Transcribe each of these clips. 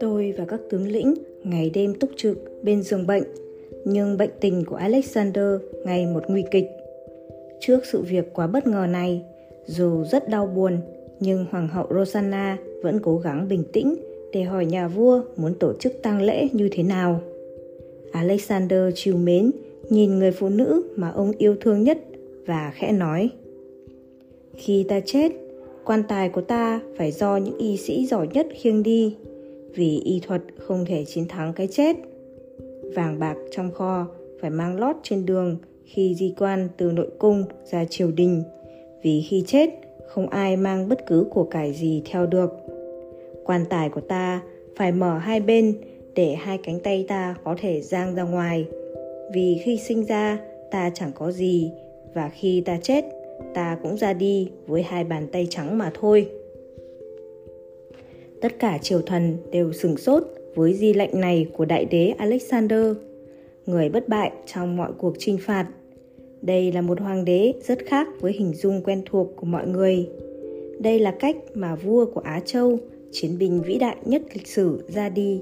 Tôi và các tướng lĩnh ngày đêm túc trực bên giường bệnh, nhưng bệnh tình của Alexander ngày một nguy kịch. Trước sự việc quá bất ngờ này, dù rất đau buồn, nhưng Hoàng hậu Rosanna vẫn cố gắng bình tĩnh để hỏi nhà vua muốn tổ chức tang lễ như thế nào. Alexander trìu mến nhìn người phụ nữ mà ông yêu thương nhất và khẽ nói: "Khi ta chết, quan tài của ta phải do những y sĩ giỏi nhất khiêng đi, vì y thuật không thể chiến thắng cái chết. Vàng bạc trong kho phải mang lót trên đường khi di quan từ nội cung ra triều đình, vì khi chết không ai mang bất cứ của cải gì theo được. Quan tài của ta phải mở hai bên để hai cánh tay ta có thể giang ra ngoài, vì khi sinh ra ta chẳng có gì, và khi ta chết ta cũng ra đi với hai bàn tay trắng mà thôi." Tất cả triều thần đều sửng sốt với di lệnh này của đại đế Alexander, người bất bại trong mọi cuộc chinh phạt. Đây là một hoàng đế rất khác với hình dung quen thuộc của mọi người. Đây là cách mà vua của Á Châu, chiến binh vĩ đại nhất lịch sử, ra đi.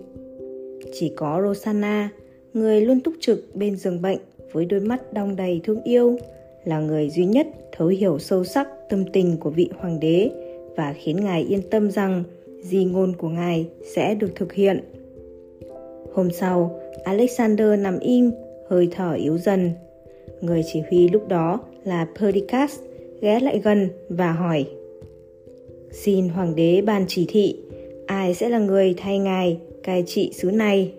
Chỉ có Rosanna, người luôn túc trực bên giường bệnh với đôi mắt đong đầy thương yêu, là người duy nhất thấu hiểu sâu sắc tâm tình của vị hoàng đế và khiến ngài yên tâm rằng di ngôn của ngài sẽ được thực hiện. Hôm sau, Alexander nằm im, hơi thở yếu dần. Người chỉ huy lúc đó là Perdiccas ghé lại gần và hỏi: "Xin hoàng đế ban chỉ thị, ai sẽ là người thay ngài cai trị xứ này?"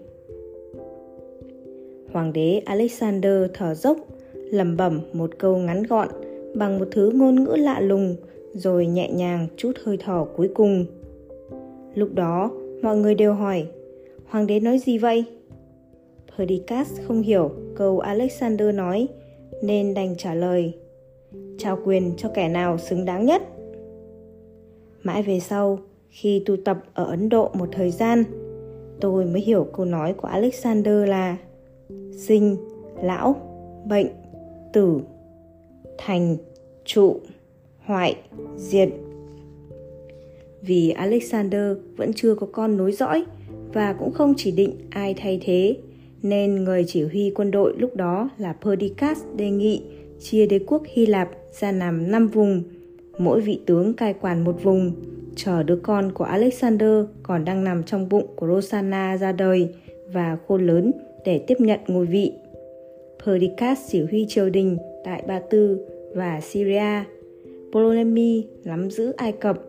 Hoàng đế Alexander thở dốc, lẩm bẩm một câu ngắn gọn bằng một thứ ngôn ngữ lạ lùng, rồi nhẹ nhàng trút hơi thở cuối cùng. Lúc đó mọi người đều hỏi: "Hoàng đế nói gì vậy?" Perdiccas không hiểu câu Alexander nói nên đành trả lời: "Trao quyền cho kẻ nào xứng đáng nhất." Mãi về sau, khi tu tập ở Ấn Độ một thời gian, tôi mới hiểu câu nói của Alexander là: "Sinh, lão, bệnh, tử, thành, trụ, hoại, diệt." Vì Alexander vẫn chưa có con nối dõi và cũng không chỉ định ai thay thế, nên người chỉ huy quân đội lúc đó là Perdiccas đề nghị chia đế quốc Hy Lạp ra làm 5 vùng, mỗi vị tướng cai quản một vùng, chờ đứa con của Alexander còn đang nằm trong bụng của Rosanna ra đời và khôn lớn để tiếp nhận ngôi vị. Perdiccas chỉ huy triều đình tại Ba Tư và Syria, Ptolemy nắm giữ Ai Cập,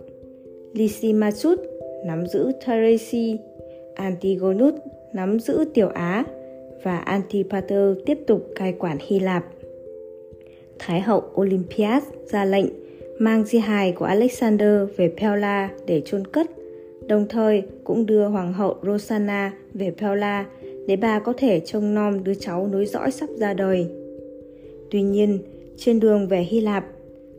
Lysimachus nắm giữ Thrace, Antigonus nắm giữ Tiểu Á và Antipater tiếp tục cai quản Hy Lạp. Thái hậu Olympias ra lệnh mang di hài của Alexander về Pella để chôn cất, đồng thời cũng đưa hoàng hậu Rosanna về Pella để bà có thể trông nom đứa cháu nối dõi sắp ra đời. Tuy nhiên, trên đường về Hy Lạp,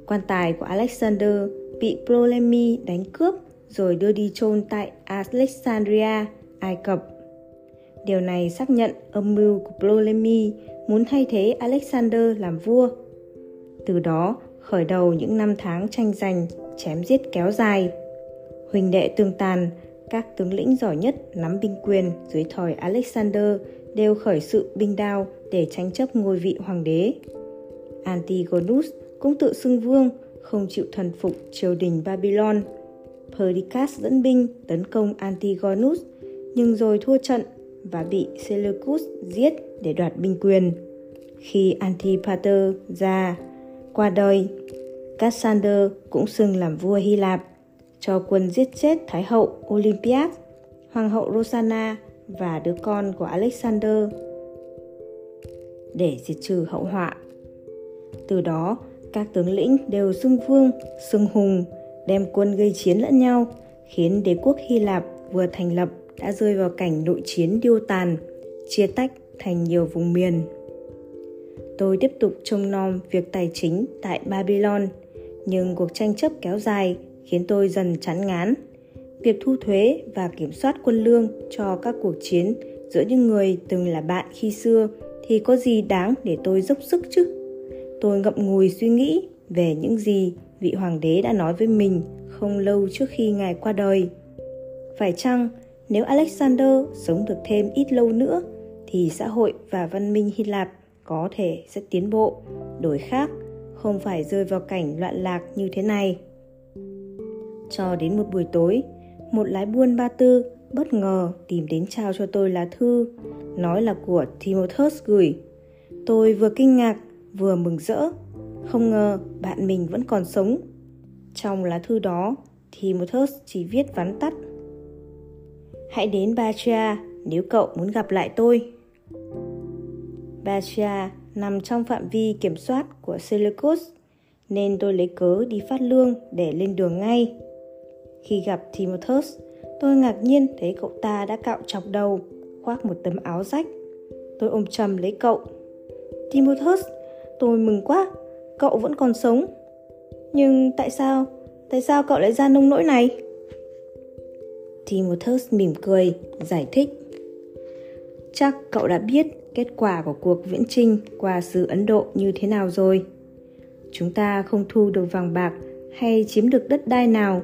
quan tài của Alexander bị Ptolemy đánh cướp rồi đưa đi chôn tại Alexandria, Ai Cập. Điều này xác nhận âm mưu của Ptolemy muốn thay thế Alexander làm vua. Từ đó khởi đầu những năm tháng tranh giành, chém giết kéo dài. Huynh đệ tương tàn, các tướng lĩnh giỏi nhất nắm binh quyền dưới thời Alexander đều khởi sự binh đao để tranh chấp ngôi vị hoàng đế. Antigonus cũng tự xưng vương, không chịu thần phục triều đình Babylon. Perdiccas dẫn binh tấn công Antigonus, nhưng rồi thua trận và bị Seleucus giết để đoạt binh quyền. Khi Antipater già qua đời, Cassander cũng xưng làm vua Hy Lạp, cho quân giết chết Thái hậu Olympias, Hoàng hậu Rosanna và đứa con của Alexander để diệt trừ hậu họa. Từ đó, các tướng lĩnh đều xưng vương, xưng hùng, đem quân gây chiến lẫn nhau, khiến đế quốc Hy Lạp vừa thành lập đã rơi vào cảnh nội chiến điêu tàn, chia tách thành nhiều vùng miền. Tôi tiếp tục trông nom việc tài chính tại Babylon, nhưng cuộc tranh chấp kéo dài khiến tôi dần chán ngán. Việc thu thuế và kiểm soát quân lương cho các cuộc chiến giữa những người từng là bạn khi xưa thì có gì đáng để tôi dốc sức chứ? Tôi ngậm ngùi suy nghĩ về những gì vị hoàng đế đã nói với mình không lâu trước khi ngài qua đời. Phải chăng nếu Alexander sống được thêm ít lâu nữa thì xã hội và văn minh Hy Lạp có thể sẽ tiến bộ, đổi khác không phải rơi vào cảnh loạn lạc như thế này. Cho đến một buổi tối, một lái buôn Ba Tư bất ngờ tìm đến trao cho tôi lá thư, nói là của Timotheus gửi. Tôi vừa kinh ngạc vừa mừng rỡ, không ngờ bạn mình vẫn còn sống. Trong lá thư đó, Timotheus chỉ viết vắn tắt: Hãy đến Bactria nếu cậu muốn gặp lại tôi. Bactria nằm trong phạm vi kiểm soát của Seleucus, nên tôi lấy cớ đi phát lương để lên đường ngay. Khi gặp Timotheus, tôi ngạc nhiên thấy cậu ta đã cạo trọc đầu, khoác một tấm áo rách. Tôi ôm chầm lấy cậu. Timotheus, tôi mừng quá, cậu vẫn còn sống. Nhưng tại sao cậu lại ra nông nỗi này? Timotheus mỉm cười, giải thích: Chắc cậu đã biết kết quả của cuộc viễn chinh qua xứ Ấn Độ như thế nào rồi. Chúng ta không thu được vàng bạc hay chiếm được đất đai nào,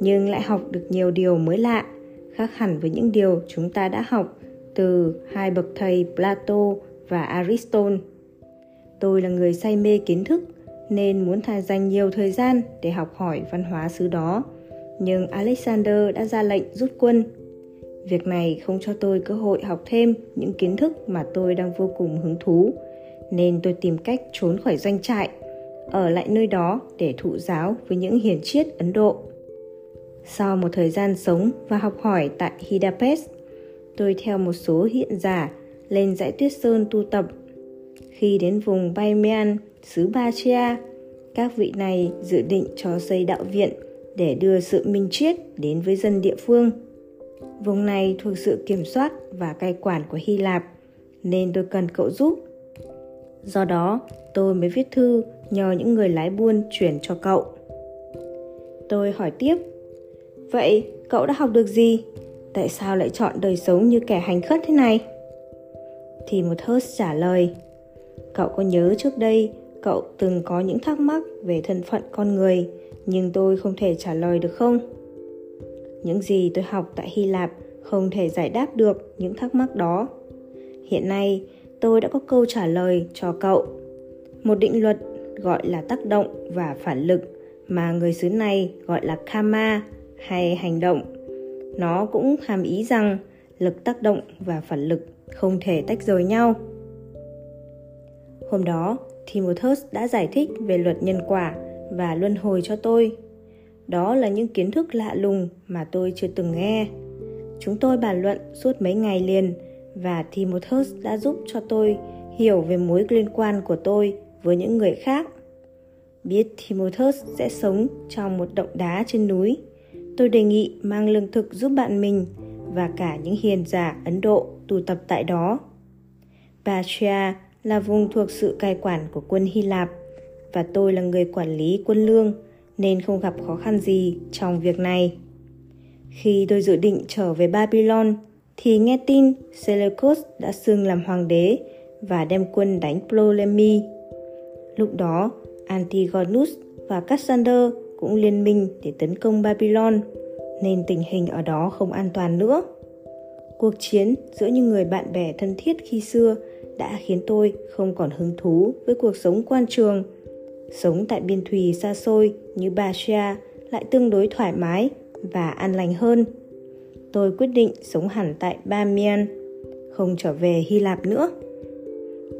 nhưng lại học được nhiều điều mới lạ, khác hẳn với những điều chúng ta đã học từ hai bậc thầy Plato và Aristotle. Tôi là người say mê kiến thức nên muốn dành nhiều thời gian để học hỏi văn hóa xứ đó, nhưng Alexander đã ra lệnh rút quân. Việc này không cho tôi cơ hội học thêm những kiến thức mà tôi đang vô cùng hứng thú, nên tôi tìm cách trốn khỏi doanh trại, ở lại nơi đó để thụ giáo với những hiền triết Ấn Độ. Sau một thời gian sống và học hỏi tại Hidapes, tôi theo một số hiện giả lên dãy Tuyết Sơn tu tập. Khi đến vùng Baimean, xứ Bactria, các vị này dự định cho xây đạo viện để đưa sự minh triết đến với dân địa phương. Vùng này thuộc sự kiểm soát và cai quản của Hy Lạp, nên tôi cần cậu giúp. Do đó, tôi mới viết thư nhờ những người lái buôn chuyển cho cậu. Tôi hỏi tiếp: Vậy cậu đã học được gì? Tại sao lại chọn đời sống như kẻ hành khất thế này? Timotheus trả lời: Cậu có nhớ trước đây cậu từng có những thắc mắc về thân phận con người, nhưng tôi không thể trả lời được không? Những gì tôi học tại Hy Lạp không thể giải đáp được những thắc mắc đó. Hiện nay tôi đã có câu trả lời cho cậu. Một định luật gọi là tác động và phản lực mà người xứ này gọi là karma hay hành động. Nó cũng hàm ý rằng lực tác động và phản lực không thể tách rời nhau. Hôm đó, Timotheus đã giải thích về luật nhân quả và luân hồi cho tôi. Đó là những kiến thức lạ lùng mà tôi chưa từng nghe. Chúng tôi bàn luận suốt mấy ngày liền và Timotheus đã giúp cho tôi hiểu về mối liên quan của tôi với những người khác. Biết Timotheus sẽ sống trong một động đá trên núi, tôi đề nghị mang lương thực giúp bạn mình và cả những hiền giả Ấn Độ tụ tập tại đó. Bactria là vùng thuộc sự cai quản của quân Hy Lạp và tôi là người quản lý quân lương nên không gặp khó khăn gì trong việc này. Khi tôi dự định trở về Babylon thì nghe tin Seleucus đã xưng làm hoàng đế và đem quân đánh Ptolemy. Lúc đó, Antigonus và Cassander cũng liên minh để tấn công Babylon, nên tình hình ở đó không an toàn nữa. Cuộc chiến giữa những người bạn bè thân thiết khi xưa đã khiến tôi không còn hứng thú với cuộc sống quan trường. Sống tại biên thùy xa xôi như Bactria lại tương đối thoải mái và an lành hơn. Tôi quyết định sống hẳn tại Bamian, không trở về Hy Lạp nữa.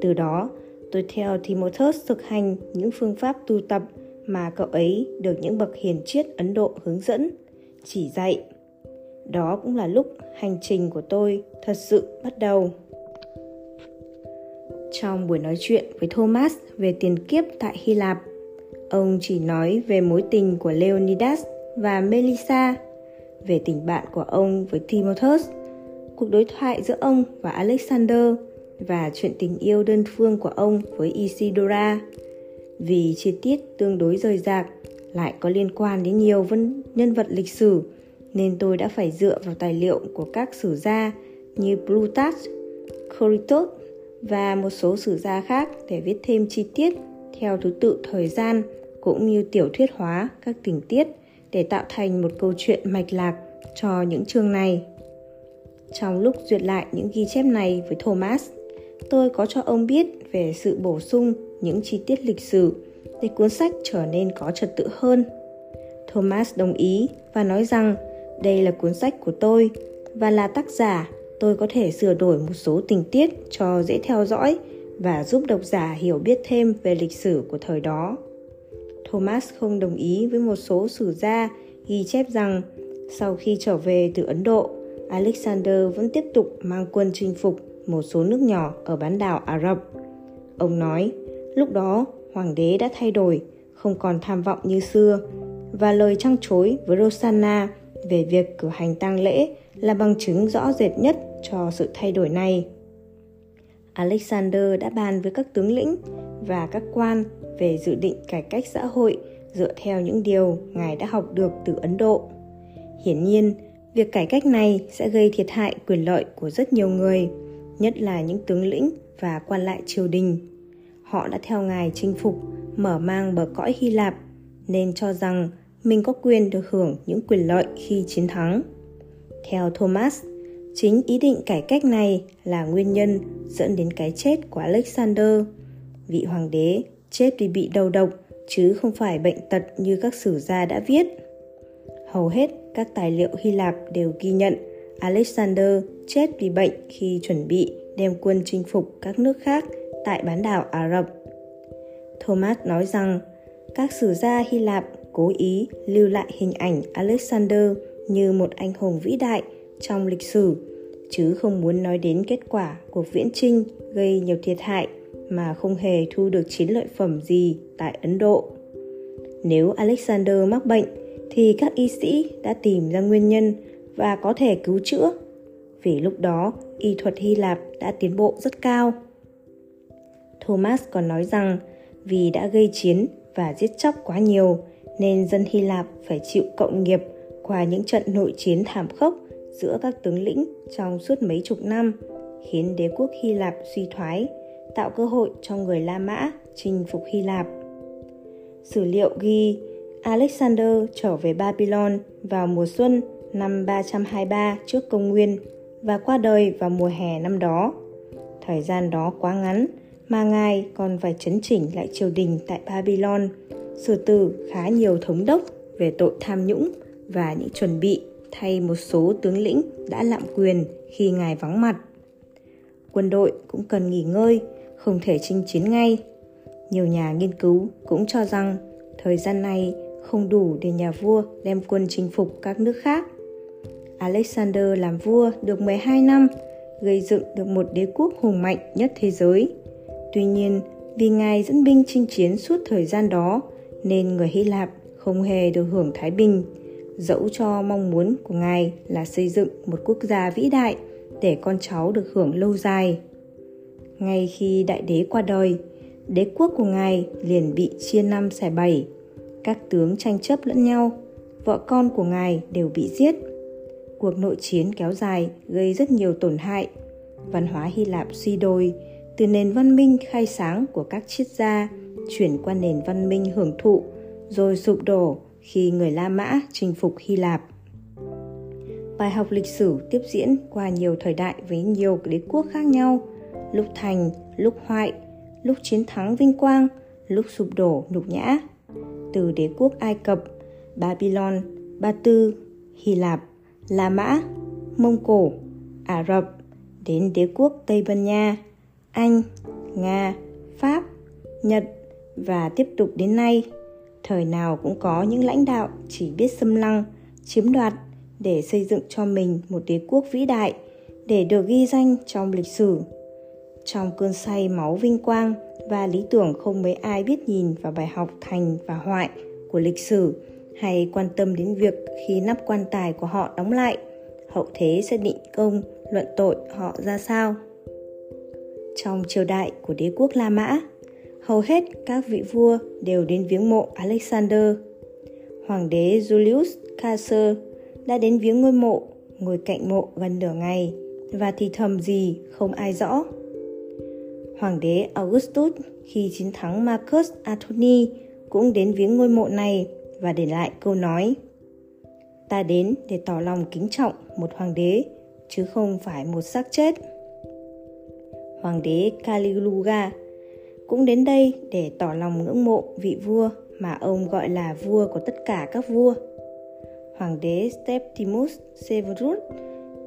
Từ đó, tôi theo Timotheus thực hành những phương pháp tu tập mà cậu ấy được những bậc hiền triết Ấn Độ hướng dẫn, chỉ dạy. Đó cũng là lúc hành trình của tôi thật sự bắt đầu. Trong buổi nói chuyện với Thomas về tiền kiếp tại Hy Lạp, ông chỉ nói về mối tình của Leonidas và Melissa, về tình bạn của ông với Timotheus, cuộc đối thoại giữa ông và Alexander và chuyện tình yêu đơn phương của ông với Isidora. Vì chi tiết tương đối rời rạc lại có liên quan đến nhiều nhân vật lịch sử nên tôi đã phải dựa vào tài liệu của các sử gia như Plutarch, Curtius và một số sử gia khác để viết thêm chi tiết theo thứ tự thời gian cũng như tiểu thuyết hóa các tình tiết để tạo thành một câu chuyện mạch lạc cho những chương này. Trong lúc duyệt lại những ghi chép này với Thomas, tôi có cho ông biết về sự bổ sung những chi tiết lịch sử để cuốn sách trở nên có trật tự hơn. Thomas đồng ý và nói rằng đây là cuốn sách của tôi và là tác giả, tôi có thể sửa đổi một số tình tiết cho dễ theo dõi và giúp độc giả hiểu biết thêm về lịch sử của thời đó. Thomas không đồng ý với một số sử gia ghi chép rằng sau khi trở về từ Ấn Độ, Alexander vẫn tiếp tục mang quân chinh phục một số nước nhỏ ở bán đảo Ả Rập. Ông nói, lúc đó hoàng đế đã thay đổi, không còn tham vọng như xưa, và lời trăng trối với Rosanna về việc cử hành tang lễ là bằng chứng rõ rệt nhất cho sự thay đổi này. Alexander đã bàn với các tướng lĩnh và các quan về dự định cải cách xã hội dựa theo những điều ngài đã học được từ Ấn Độ. Hiển nhiên, việc cải cách này sẽ gây thiệt hại quyền lợi của rất nhiều người, nhất là những tướng lĩnh và quan lại triều đình. Họ đã theo ngài chinh phục, mở mang bờ cõi Hy Lạp, nên cho rằng mình có quyền được hưởng những quyền lợi khi chiến thắng. Theo Thomas, chính ý định cải cách này là nguyên nhân dẫn đến cái chết của Alexander. Vị hoàng đế chết vì bị đầu độc chứ không phải bệnh tật như các sử gia đã viết. Hầu hết các tài liệu Hy Lạp đều ghi nhận Alexander chết vì bệnh khi chuẩn bị đem quân chinh phục các nước khác tại bán đảo Ả Rập. Thomas nói rằng các sử gia Hy Lạp cố ý lưu lại hình ảnh Alexander như một anh hùng vĩ đại trong lịch sử, chứ không muốn nói đến kết quả cuộc viễn chinh gây nhiều thiệt hại mà không hề thu được chiến lợi phẩm gì tại Ấn Độ. Nếu Alexander mắc bệnh thì các y sĩ đã tìm ra nguyên nhân và có thể cứu chữa, vì lúc đó y thuật Hy Lạp đã tiến bộ rất cao. Thomas còn nói rằng vì đã gây chiến và giết chóc quá nhiều nên dân Hy Lạp phải chịu cộng nghiệp qua những trận nội chiến thảm khốc giữa các tướng lĩnh trong suốt mấy chục năm, khiến đế quốc Hy Lạp suy thoái, tạo cơ hội cho người La Mã chinh phục Hy Lạp. Sử liệu ghi Alexander trở về Babylon vào mùa xuân năm 323 trước công nguyên và qua đời vào mùa hè năm đó. Thời gian đó quá ngắn mà ngài còn phải chấn chỉnh lại triều đình tại Babylon, xử tử khá nhiều thống đốc về tội tham nhũng và những chuẩn bị thay một số tướng lĩnh đã lạm quyền khi ngài vắng mặt. Quân đội cũng cần nghỉ ngơi, không thể chinh chiến ngay. Nhiều nhà nghiên cứu cũng cho rằng thời gian này không đủ để nhà vua đem quân chinh phục các nước khác. Alexander làm vua được 12 năm, gây dựng được một đế quốc hùng mạnh nhất thế giới. Tuy nhiên, vì ngài dẫn binh chinh chiến suốt thời gian đó, nên người Hy Lạp không hề được hưởng thái bình, dẫu cho mong muốn của ngài là xây dựng một quốc gia vĩ đại để con cháu được hưởng lâu dài. Ngay khi đại đế qua đời, đế quốc của ngài liền bị chia năm xẻ bảy. Các tướng tranh chấp lẫn nhau, vợ con của ngài đều bị giết. Cuộc nội chiến kéo dài gây rất nhiều tổn hại. Văn hóa Hy Lạp suy đồi, từ nền văn minh khai sáng của các triết gia chuyển qua nền văn minh hưởng thụ, rồi sụp đổ khi người La Mã chinh phục Hy Lạp. Bài học lịch sử tiếp diễn qua nhiều thời đại với nhiều đế quốc khác nhau, lúc thành, lúc hoại, lúc chiến thắng vinh quang, lúc sụp đổ nhục nhã. Từ đế quốc Ai Cập, Babylon, Ba Tư, Hy Lạp, La Mã, Mông Cổ, Ả Rập, đến đế quốc Tây Ban Nha, Anh, Nga, Pháp, Nhật và tiếp tục đến nay. Thời nào cũng có những lãnh đạo chỉ biết xâm lăng, chiếm đoạt để xây dựng cho mình một đế quốc vĩ đại để được ghi danh trong lịch sử. Trong cơn say máu vinh quang và lý tưởng, không mấy ai biết nhìn vào bài học thành và hoại của lịch sử hay quan tâm đến việc khi nắp quan tài của họ đóng lại, hậu thế sẽ định công luận tội họ ra sao. Trong triều đại của đế quốc La Mã, hầu hết các vị vua đều đến viếng mộ Alexander. Hoàng đế Julius Caesar đã đến viếng ngôi mộ, ngồi cạnh mộ gần nửa ngày và thì thầm gì không ai rõ. Hoàng đế Augustus khi chiến thắng Marcus Antonius cũng đến viếng ngôi mộ này và để lại câu nói: Ta đến để tỏ lòng kính trọng một hoàng đế, chứ không phải một xác chết. Hoàng đế Caligula cũng đến đây để tỏ lòng ngưỡng mộ vị vua mà ông gọi là vua của tất cả các vua. Hoàng đế Septimius Severus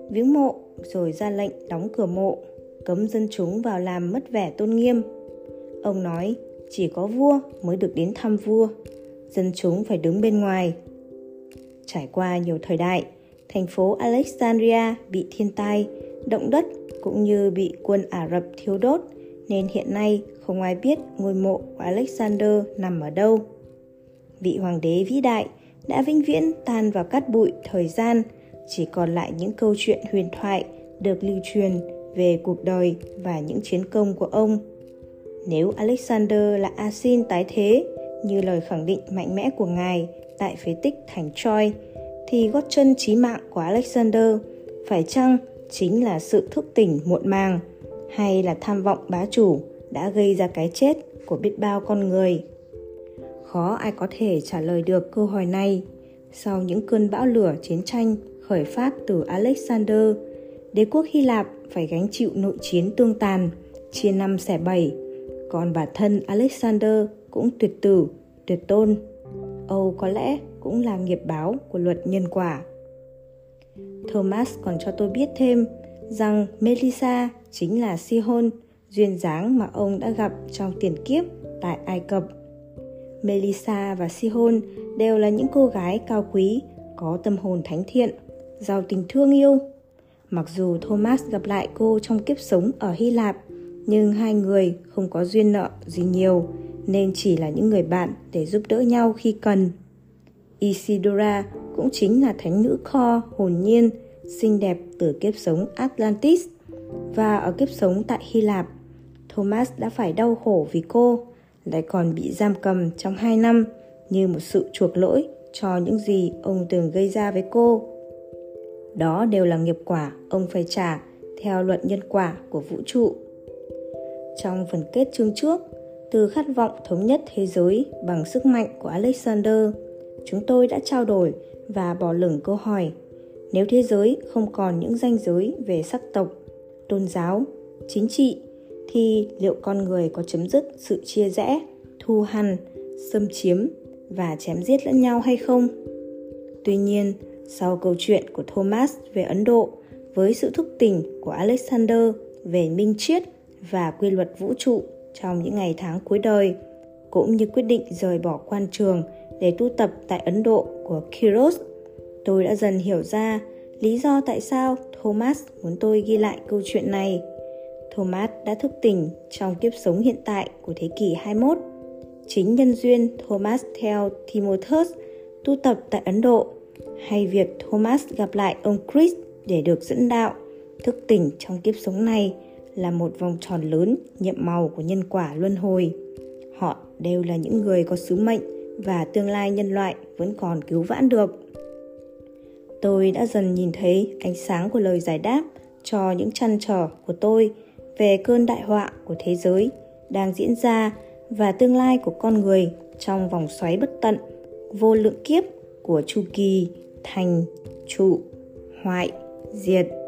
viếng mộ rồi ra lệnh đóng cửa mộ, cấm dân chúng vào làm mất vẻ tôn nghiêm. Ông nói chỉ có vua mới được đến thăm vua, dân chúng phải đứng bên ngoài. Trải qua nhiều thời đại, thành phố Alexandria bị thiên tai, động đất cũng như bị quân Ả Rập thiêu đốt, nên hiện nay không ai biết ngôi mộ của Alexander nằm ở đâu. Vị hoàng đế vĩ đại đã vĩnh viễn tan vào cát bụi thời gian, chỉ còn lại những câu chuyện huyền thoại được lưu truyền về cuộc đời và những chiến công của ông. Nếu Alexander là Asin tái thế, như lời khẳng định mạnh mẽ của ngài tại phế tích thành Troy, thì gót chân chí mạng của Alexander phải chăng chính là sự thức tỉnh muộn màng, hay là tham vọng bá chủ đã gây ra cái chết của biết bao con người? Khó ai có thể trả lời được câu hỏi này. Sau những cơn bão lửa chiến tranh khởi phát từ Alexander, đế quốc Hy Lạp phải gánh chịu nội chiến tương tàn, chia năm xẻ bảy, còn bản thân Alexander cũng tuyệt tử, tuyệt tôn. Âu có lẽ cũng là nghiệp báo của luật nhân quả. Thomas còn cho tôi biết thêm rằng Melissa chính là Sihon, duyên dáng mà ông đã gặp trong tiền kiếp tại Ai Cập. Melissa và Sihon đều là những cô gái cao quý, có tâm hồn thánh thiện, giàu tình thương yêu. Mặc dù Thomas gặp lại cô trong kiếp sống ở Hy Lạp, nhưng hai người không có duyên nợ gì nhiều, nên chỉ là những người bạn để giúp đỡ nhau khi cần. Isidora cũng chính là thánh nữ Kho hồn nhiên, xinh đẹp từ kiếp sống Atlantis. Và ở kiếp sống tại Hy Lạp, Thomas đã phải đau khổ vì cô, lại còn bị giam cầm trong 2 năm như một sự chuộc lỗi cho những gì ông từng gây ra với cô. Đó đều là nghiệp quả ông phải trả theo luật nhân quả của vũ trụ. Trong phần kết chương trước, từ khát vọng thống nhất thế giới bằng sức mạnh của Alexander, chúng tôi đã trao đổi và bỏ lửng câu hỏi: nếu thế giới không còn những ranh giới về sắc tộc, tôn giáo, chính trị, thì liệu con người có chấm dứt sự chia rẽ, thù hằn, xâm chiếm và chém giết lẫn nhau hay không? Tuy nhiên, sau câu chuyện của Thomas về Ấn Độ, với sự thức tỉnh của Alexander về minh triết và quy luật vũ trụ trong những ngày tháng cuối đời, cũng như quyết định rời bỏ quan trường để tu tập tại Ấn Độ của Curtius, tôi đã dần hiểu ra lý do tại sao Thomas muốn tôi ghi lại câu chuyện này. Thomas đã thức tỉnh trong kiếp sống hiện tại của thế kỷ 21. Chính nhân duyên Thomas theo Timotheus tu tập tại Ấn Độ, hay việc Thomas gặp lại ông Christ để được dẫn đạo, thức tỉnh trong kiếp sống này, là một vòng tròn lớn nhiệm màu của nhân quả luân hồi. Họ đều là những người có sứ mệnh và tương lai nhân loại vẫn còn cứu vãn được. Tôi đã dần nhìn thấy ánh sáng của lời giải đáp cho những trăn trở của tôi về cơn đại họa của thế giới đang diễn ra và tương lai của con người trong vòng xoáy bất tận, vô lượng kiếp của chu kỳ thành, trụ, hoại, diệt.